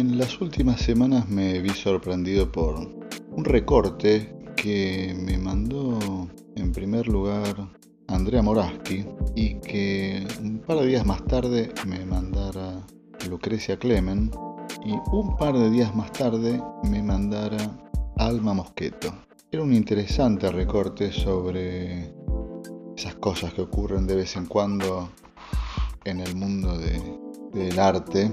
En las últimas semanas me vi sorprendido por un recorte que me mandó en primer lugar Andrea Moraski y que un par de días más tarde me mandara Lucrecia Clemen y un par de días más tarde me mandara Alma Mosqueto. Era un interesante recorte sobre esas cosas que ocurren de vez en cuando en el mundo del arte,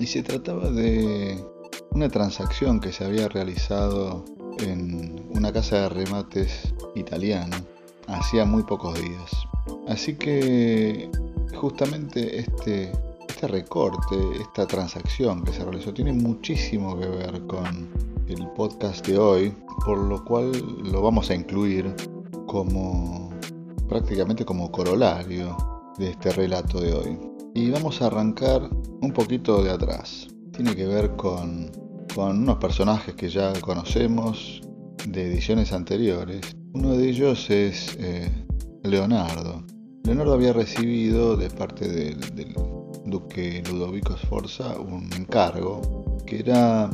y se trataba de una transacción que se había realizado en una casa de remates italiana hacía muy pocos días. Así que justamente este recorte, esta transacción que se realizó, tiene muchísimo que ver con el podcast de hoy, por lo cual lo vamos a incluir como prácticamente como corolario de este relato de hoy. Y vamos a arrancar un poquito de atrás. Tiene que ver con unos personajes que ya conocemos de ediciones anteriores. Uno de ellos es Leonardo. Leonardo había recibido de parte del duque Ludovico Sforza un encargo que era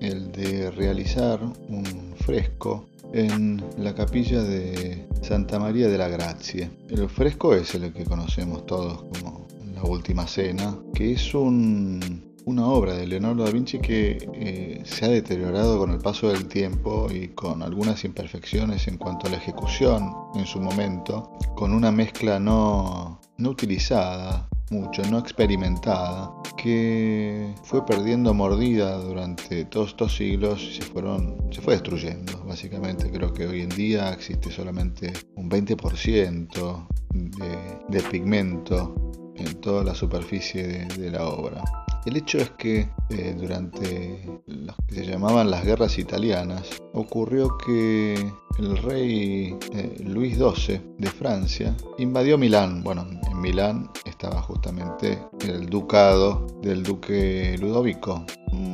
el de realizar un fresco en la capilla de Santa María de la Grazie. El fresco es el que conocemos todos como La última cena, que es una obra de Leonardo da Vinci que se ha deteriorado con el paso del tiempo y con algunas imperfecciones en cuanto a la ejecución en su momento, con una mezcla no utilizada mucho, no experimentada, que fue perdiendo mordida durante todos estos siglos y se fue destruyendo. Básicamente creo que hoy en día existe solamente un 20% de pigmento en toda la superficie de la obra. El hecho es que durante lo que se llamaban las guerras italianas ocurrió que el rey Luis XII de Francia invadió Milán. Bueno, en Milán estaba justamente el ducado del duque Ludovico,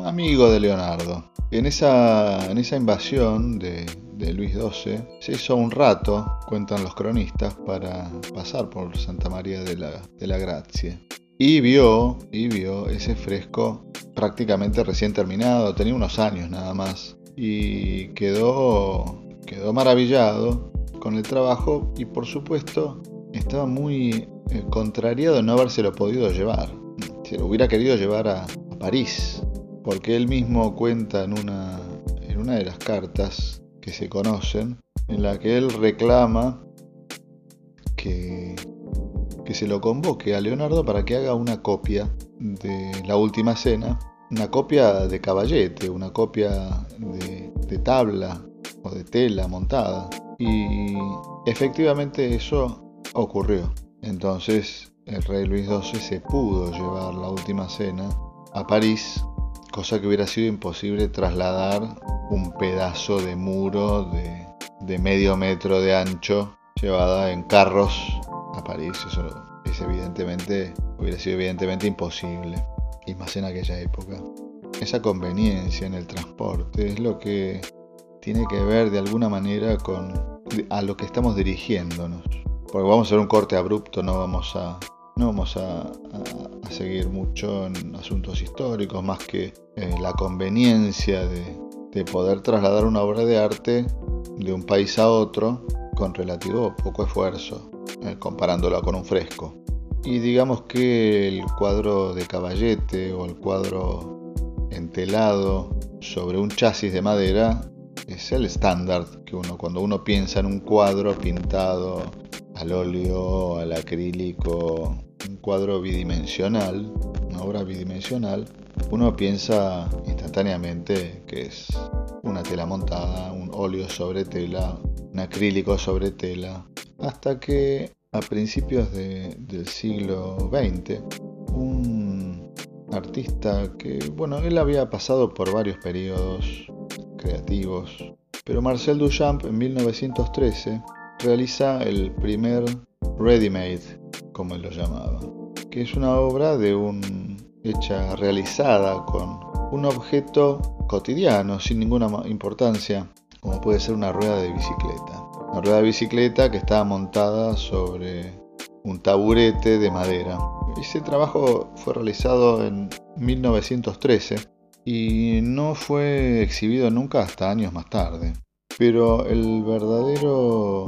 amigo de Leonardo. En esa invasión de Luis XII se hizo un rato, cuentan los cronistas, para pasar por Santa María de la Grazie. Y vio ese fresco prácticamente recién terminado, tenía unos años nada más, y quedó maravillado con el trabajo y por supuesto estaba muy contrariado en no habérselo podido llevar. Se lo hubiera querido llevar a París, porque él mismo cuenta en una de las cartas que se conocen, en la que él reclama que se lo convoque a Leonardo para que haga una copia de La última cena, una copia de caballete, una copia de tabla o de tela montada, y efectivamente eso ocurrió. Entonces el rey Luis XII se pudo llevar La última cena a París, cosa que hubiera sido imposible trasladar un pedazo de muro de medio metro de ancho llevada en carros a París. Eso hubiera sido evidentemente imposible, y más en aquella época. Esa conveniencia en el transporte es lo que tiene que ver de alguna manera con a lo que estamos dirigiéndonos, porque vamos a hacer un corte abrupto, no vamos a seguir mucho en asuntos históricos, más que la conveniencia de poder trasladar una obra de arte de un país a otro con relativo poco esfuerzo, comparándola con un fresco. Y digamos que el cuadro de caballete o el cuadro entelado sobre un chasis de madera es el estándar que cuando uno piensa en un cuadro pintado al óleo, al acrílico, un cuadro bidimensional, una obra bidimensional, uno piensa instantáneamente que es una tela montada, un óleo sobre tela, un acrílico sobre tela. Hasta que a principios del siglo XX, un artista que, bueno, él había pasado por varios periodos creativos, pero Marcel Duchamp en 1913 realiza el primer ready-made, como él lo llamaba, que es una obra realizada con un objeto cotidiano, sin ninguna importancia, como puede ser una rueda de bicicleta. Una rueda de bicicleta que estaba montada sobre un taburete de madera. Ese trabajo fue realizado en 1913 y no fue exhibido nunca hasta años más tarde. Pero el verdadero,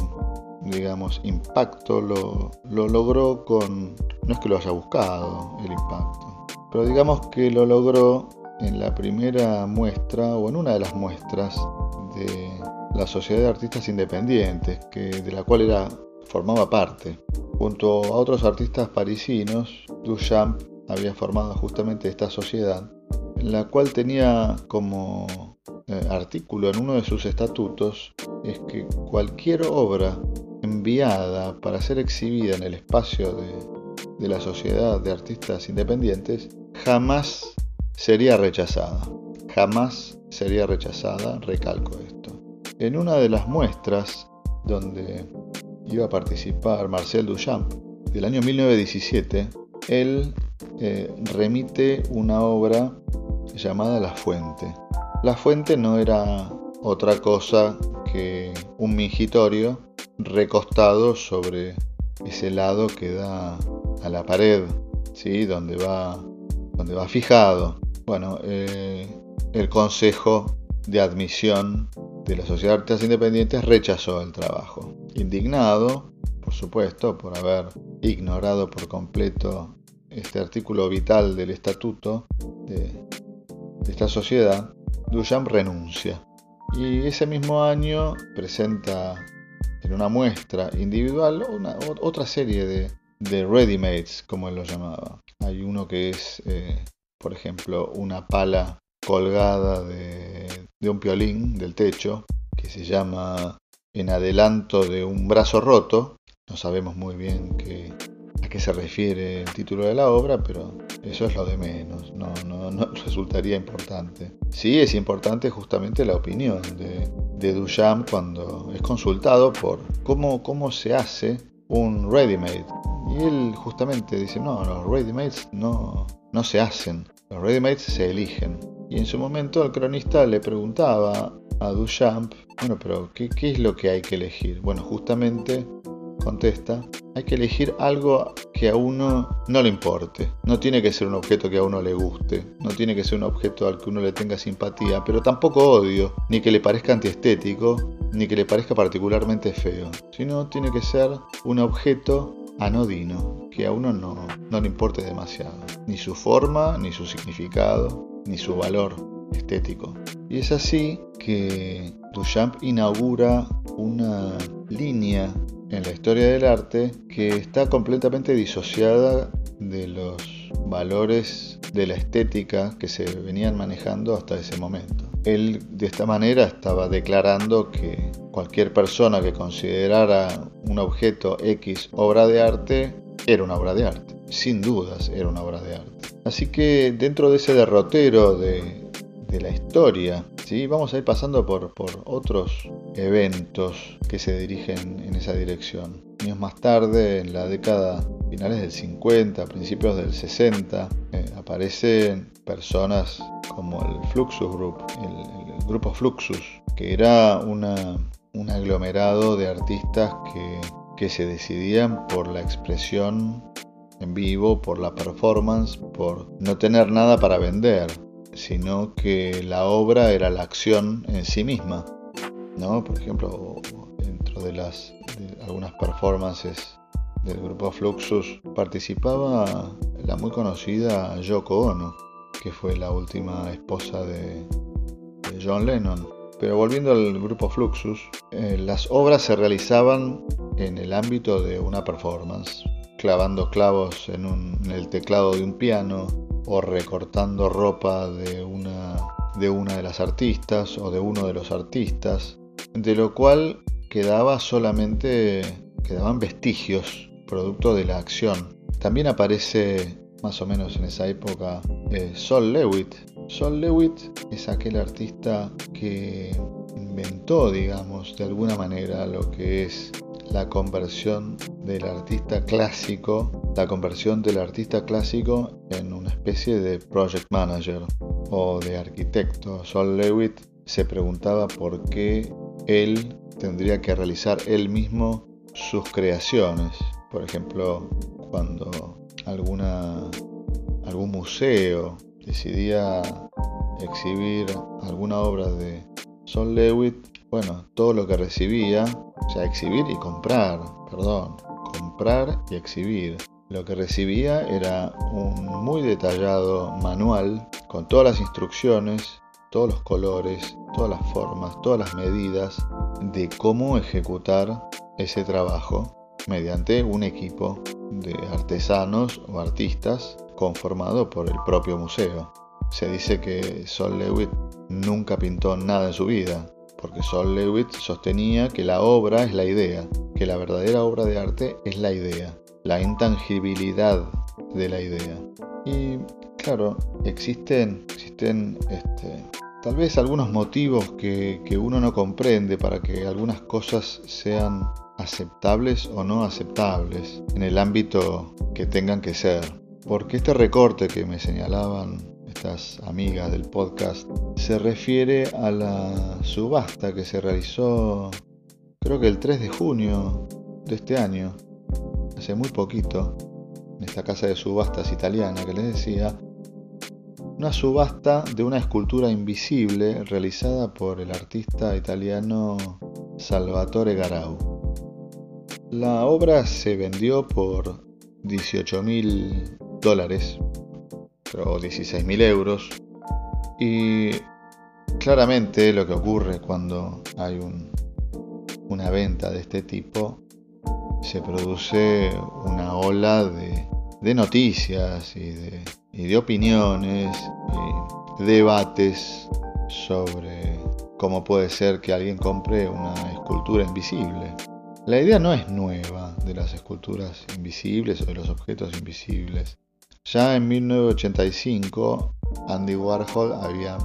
digamos, impacto lo logró con... No es que lo haya buscado el impacto, pero digamos que lo logró en la primera muestra, o en una de las muestras de la Sociedad de Artistas Independientes, de la cual formaba parte. Junto a otros artistas parisinos, Duchamp había formado justamente esta sociedad, en la cual tenía como artículo en uno de sus estatutos es que cualquier obra enviada para ser exhibida en el espacio de la Sociedad de Artistas Independientes jamás sería rechazada. Jamás sería rechazada, recalco esto. En una de las muestras donde iba a participar Marcel Duchamp, del año 1917, él remite una obra llamada La Fuente. La Fuente no era otra cosa que un mingitorio recostado sobre ese lado que da a la pared, ¿sí? donde va fijado. Bueno, el Consejo de Admisión de la Sociedad de Artistas Independientes rechazó el trabajo. Indignado, por supuesto, por haber ignorado por completo este artículo vital del estatuto de esta sociedad, Duchamp renuncia. Y ese mismo año presenta en una muestra individual otra serie de ready-mades, como él lo llamaba. Hay uno que es, por ejemplo, una pala colgada de un piolín del techo, que se llama En adelante de un brazo roto. No sabemos muy bien a qué se refiere el título de la obra, pero eso es lo de menos, no resultaría importante. Sí es importante justamente la opinión de Duchamp cuando es consultado por cómo se hace un ready-made. Y él justamente dice, no, los ready-mades no se hacen, los ready-mades se eligen. Y en su momento el cronista le preguntaba a Duchamp, bueno, pero ¿qué es lo que hay que elegir? Bueno, justamente contesta, hay que elegir algo que a uno no le importe. No tiene que ser un objeto que a uno le guste, no tiene que ser un objeto al que uno le tenga simpatía, pero tampoco odio, ni que le parezca antiestético, ni que le parezca particularmente feo, sino tiene que ser un objeto anodino, que a uno no le importe demasiado, ni su forma, ni su significado, ni su valor estético. Y es así que Duchamp inaugura una línea en la historia del arte que está completamente disociada de los valores de la estética que se venían manejando hasta ese momento. Él de esta manera estaba declarando que cualquier persona que considerara un objeto X obra de arte era una obra de arte, sin dudas era una obra de arte. Así que dentro de ese derrotero de la historia, ¿sí? Vamos a ir pasando por otros eventos que se dirigen en esa dirección. Años más tarde, en la década finales del 50, principios del 60, aparecen personas como el Fluxus Group, el grupo Fluxus, que era un aglomerado de artistas que se decidían por la expresión en vivo, por la performance, por no tener nada para vender, sino que la obra era la acción en sí misma, ¿no? Por ejemplo, dentro de algunas performances del grupo Fluxus participaba la muy conocida Yoko Ono, que fue la última esposa de John Lennon. Pero volviendo al grupo Fluxus, las obras se realizaban en el ámbito de una performance, clavando clavos en el teclado de un piano, o recortando ropa de una de las artistas o de uno de los artistas, de lo cual quedaban vestigios producto de la acción. También aparece más o menos en esa época Sol LeWitt. Sol LeWitt es aquel artista que inventó, digamos, de alguna manera lo que es la conversión del artista clásico, en una especie de project manager o de arquitecto. Sol LeWitt se preguntaba por qué él tendría que realizar él mismo sus creaciones. Por ejemplo, cuando algún museo decidía exhibir alguna obra de Sol LeWitt, bueno, todo lo que recibía, o sea, comprar y exhibir. Lo que recibía era un muy detallado manual con todas las instrucciones, todos los colores, todas las formas, todas las medidas de cómo ejecutar ese trabajo mediante un equipo de artesanos o artistas conformado por el propio museo. Se dice que Sol LeWitt nunca pintó nada en su vida, porque Sol LeWitt sostenía que la obra es la idea, que la verdadera obra de arte es la idea, la intangibilidad de la idea. Y claro, existen tal vez algunos motivos que uno no comprende para que algunas cosas sean aceptables o no aceptables en el ámbito que tengan que ser. Porque este recorte que me señalaban estas amigas del podcast se refiere a la subasta que se realizó, creo que el 3 de junio de este año, hace muy poquito, en esta casa de subastas italiana que les decía, una subasta de una escultura invisible realizada por el artista italiano Salvatore Garau. La obra se vendió por $18,000, o €16.000, y claramente lo que ocurre cuando hay una venta de este tipo, se produce una ola de noticias y de opiniones y debates sobre cómo puede ser que alguien compre una escultura invisible. La idea no es nueva de las esculturas invisibles o de los objetos invisibles. Ya en 1985, Andy Warhol había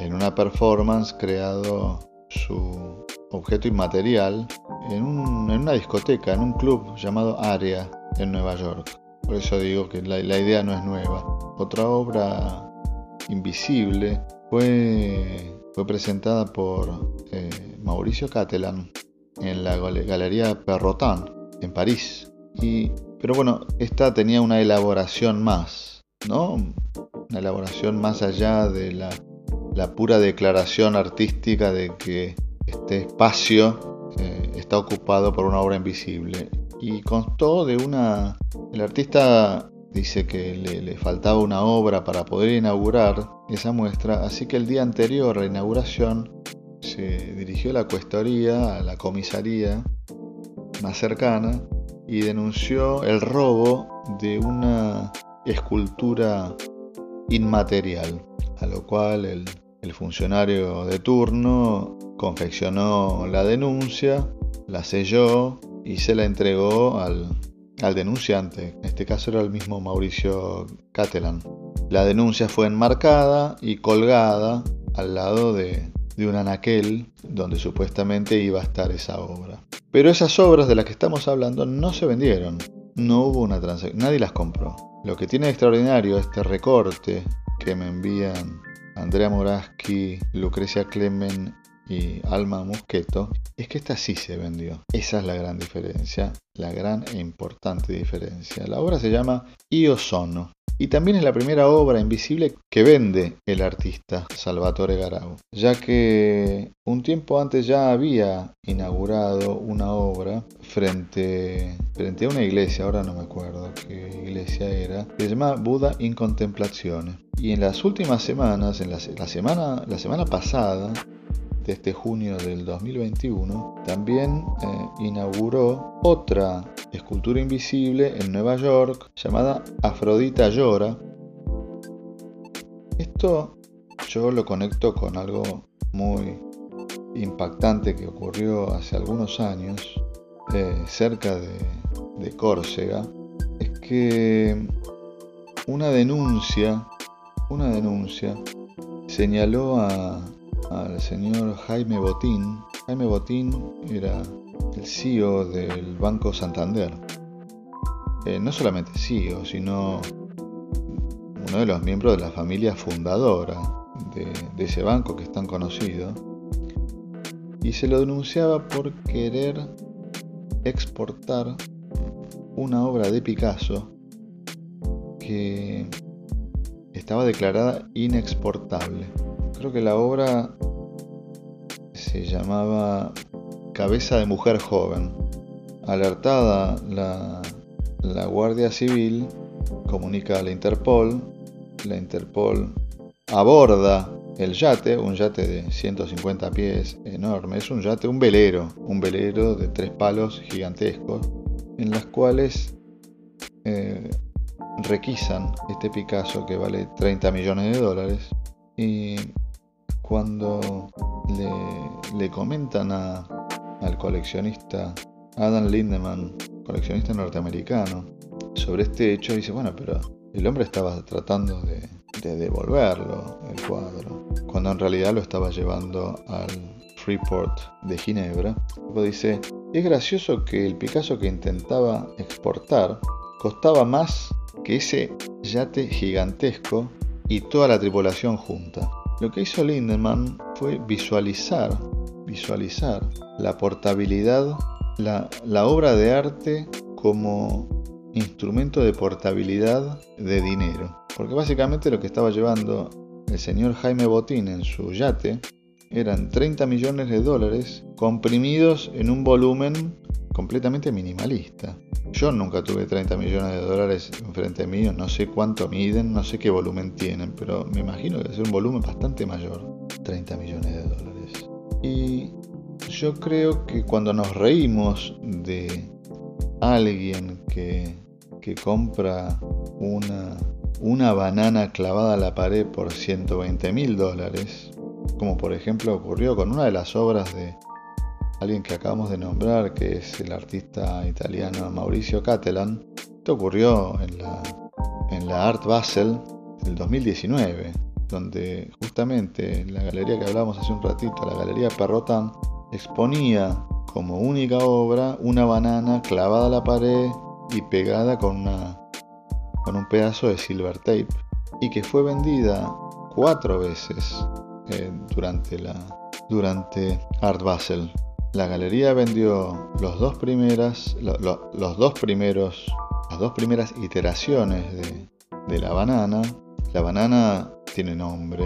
en una performance creado su objeto inmaterial en una discoteca, en un club llamado Area en Nueva York. Por eso digo que la idea no es nueva. Otra obra invisible fue presentada por Maurizio Cattelan en la Galería Perrotin en París. Pero bueno, esta tenía una elaboración más, ¿no? Una elaboración más allá de la pura declaración artística de que este espacio está ocupado por una obra invisible. Y constó de el artista dice que le faltaba una obra para poder inaugurar esa muestra, así que el día anterior a la inauguración se dirigió a la cuestoría, a la comisaría más cercana, y denunció el robo de una escultura inmaterial, a lo cual el funcionario de turno confeccionó la denuncia, la selló y se la entregó al denunciante. En este caso era el mismo Maurizio Cattelan. La denuncia fue enmarcada y colgada al lado de un anaquel donde supuestamente iba a estar esa obra. Pero esas obras de las que estamos hablando no se vendieron, no hubo una transacción, nadie las compró. Lo que tiene de extraordinario este recorte que me envían Andrea Moraski, Lucrecia Clemen y Alma Mosqueto es que esta sí se vendió. Esa es la gran diferencia, la gran e importante diferencia. La obra se llama Io Sono. Y también es la primera obra invisible que vende el artista Salvatore Garau, ya que un tiempo antes ya había inaugurado una obra frente a una iglesia, ahora no me acuerdo qué iglesia era, que se llama Buda in Contemplazione. Y en las últimas semanas, la semana pasada, de este junio del 2021, también inauguró otra escultura invisible en Nueva York llamada Afrodita Llora. Esto yo lo conecto con algo muy impactante que ocurrió hace algunos años cerca de Córcega. Es que una denuncia señaló al señor Jaime Botín. Jaime Botín era el CEO del Banco Santander. No solamente CEO, sino uno de los miembros de la familia fundadora de ese banco que es tan conocido. Y se lo denunciaba por querer exportar una obra de Picasso que estaba declarada inexportable. Creo que la obra se llamaba Cabeza de mujer joven. Alertada la Guardia Civil, comunica a la Interpol. La Interpol aborda el yate, un yate de 150 pies enorme. Es un yate, un velero de 3 palos gigantescos, en las cuales requisan este Picasso que vale $30 millones. Y cuando le comentan al coleccionista Adam Lindemann, coleccionista norteamericano, sobre este hecho, dice, bueno, pero el hombre estaba tratando de devolverlo, el cuadro, cuando en realidad lo estaba llevando al Freeport de Ginebra. Dice, es gracioso que el Picasso que intentaba exportar costaba más que ese yate gigantesco y toda la tripulación junta. Lo que hizo Lindemann fue visualizar la portabilidad, la obra de arte como instrumento de portabilidad de dinero. Porque básicamente lo que estaba llevando el señor Jaime Botín en su yate eran $30 millones comprimidos en un volumen completamente minimalista. Yo nunca tuve $30 millones enfrente mío, no sé cuánto miden, no sé qué volumen tienen, pero me imagino que debe ser un volumen bastante mayor, $30 millones. Y yo creo que cuando nos reímos de alguien que compra una banana clavada a la pared por $120,000, como por ejemplo ocurrió con una de las obras de alguien que acabamos de nombrar, que es el artista italiano Maurizio Cattelan. Esto ocurrió en la Art Basel del 2019, donde justamente la galería que hablábamos hace un ratito, la Galería Perrotin, exponía como única obra una banana clavada a la pared y pegada con un pedazo de silver tape, y que fue vendida 4 veces durante Art Basel. La galería vendió las dos primeras iteraciones de la banana. La banana tiene nombre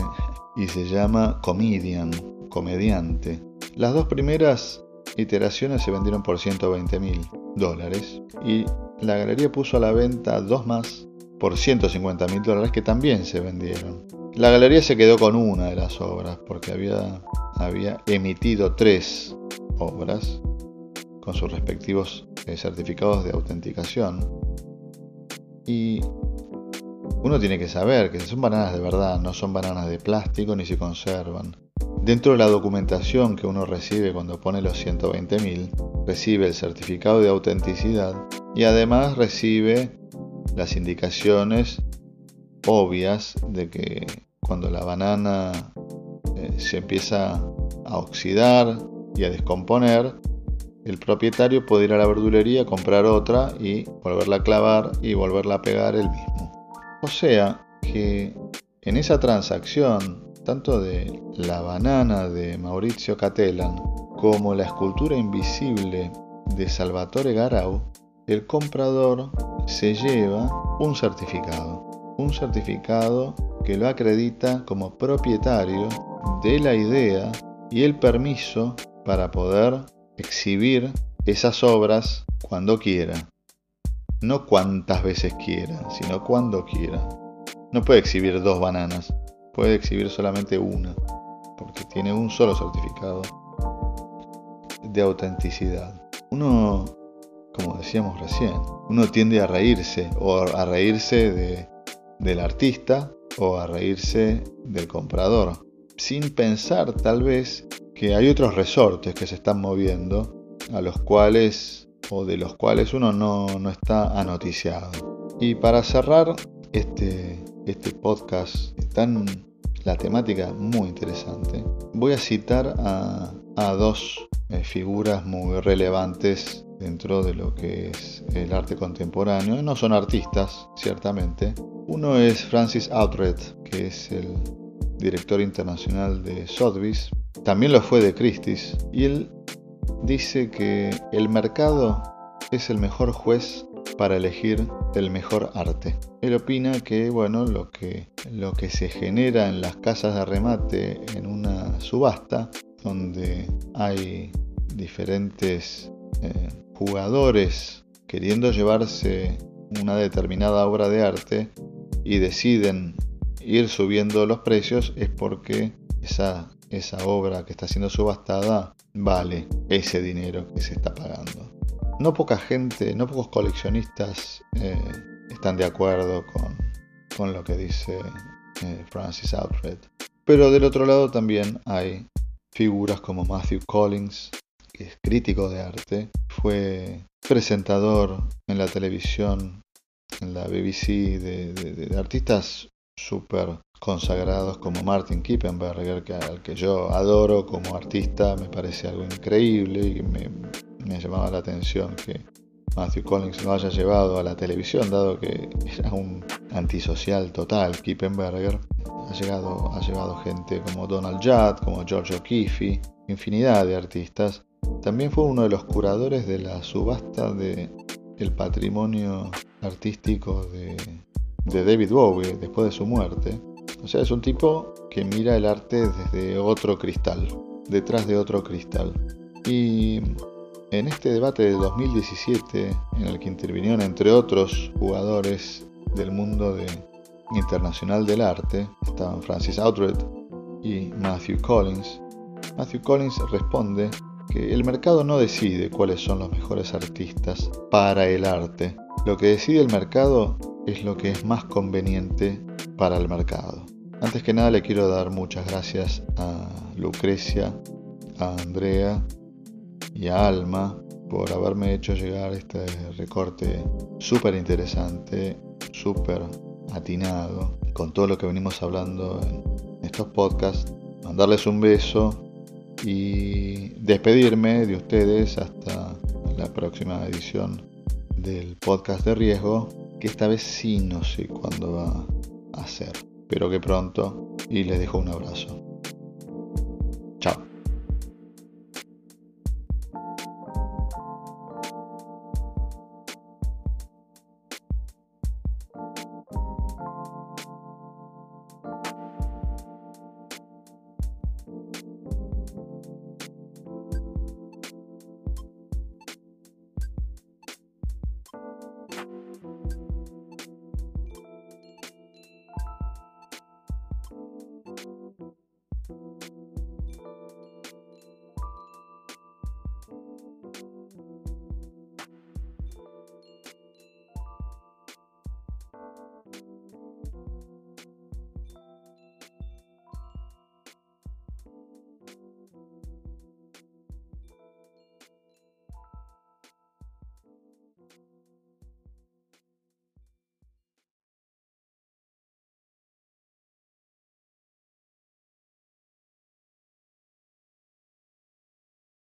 y se llama Comedian, comediante. Las 2 primeras iteraciones se vendieron por $120,000 y la galería puso a la venta 2 más por $150,000, que también se vendieron. La galería se quedó con una de las obras porque había emitido 3 obras con sus respectivos certificados de autenticación. Y uno tiene que saber que son bananas de verdad, no son bananas de plástico ni se conservan. Dentro de la documentación que uno recibe cuando pone los 120.000, recibe el certificado de autenticidad y además recibe las indicaciones obvias de que cuando la banana se empieza a oxidar y a descomponer, el propietario puede ir a la verdulería, comprar otra y volverla a clavar y volverla a pegar él mismo. O sea que en esa transacción, tanto de la banana de Maurizio Cattelan como la escultura invisible de Salvatore Garau, el comprador se lleva un certificado que lo acredita como propietario de la idea y el permiso para poder exhibir esas obras cuando quiera. No cuantas veces quiera, sino cuando quiera. No puede exhibir 2 bananas, puede exhibir solamente una, porque tiene un solo certificado de autenticidad. Uno, como decíamos recién, uno tiende a reírse, o a reírse del artista, o a reírse del comprador, sin pensar tal vez que hay otros resortes que se están moviendo, a los cuales o de los cuales uno no está anoticiado. Y para cerrar este podcast, la temática muy interesante, voy a citar a 2 figuras muy relevantes dentro de lo que es el arte contemporáneo. No son artistas, ciertamente. Uno es Francis Outred, que es el director internacional de Sotheby's. También lo fue de Christie's, y él dice que el mercado es el mejor juez para elegir el mejor arte. Él opina que bueno, lo que se genera en las casas de remate en una subasta, donde hay diferentes jugadores queriendo llevarse una determinada obra de arte y deciden ir subiendo los precios, es porque esa obra que está siendo subastada vale ese dinero que se está pagando. No poca gente, no pocos coleccionistas están de acuerdo con lo que dice Francis Outred. Pero del otro lado también hay figuras como Matthew Collings, que es crítico de arte, fue presentador en la televisión, en la BBC, de artistas súper consagrados como Martin Kippenberger, al que yo adoro como artista, me parece algo increíble y me llamaba la atención que Matthew Collings lo haya llevado a la televisión, dado que era un antisocial total. Kippenberger ha llevado gente como Donald Judd, como George O'Keeffe, infinidad de artistas. También fue uno de los curadores de la subasta del patrimonio artístico de David Bowie después de su muerte. O sea, es un tipo que mira el arte desde otro cristal, detrás de otro cristal. Y en este debate de 2017, en el que intervinieron entre otros jugadores del mundo internacional del arte, estaban Francis Outred y Matthew Collings. Matthew Collings responde que el mercado no decide cuáles son los mejores artistas para el arte. Lo que decide el mercado es lo que es más conveniente para el mercado. Antes que nada, le quiero dar muchas gracias a Lucrecia, a Andrea y a Alma por haberme hecho llegar este recorte súper interesante, súper atinado, con todo lo que venimos hablando en estos podcasts. Mandarles un beso y despedirme de ustedes hasta la próxima edición del podcast de riesgo, que esta vez sí no sé cuándo va a ser, pero que pronto, y les dejo un abrazo.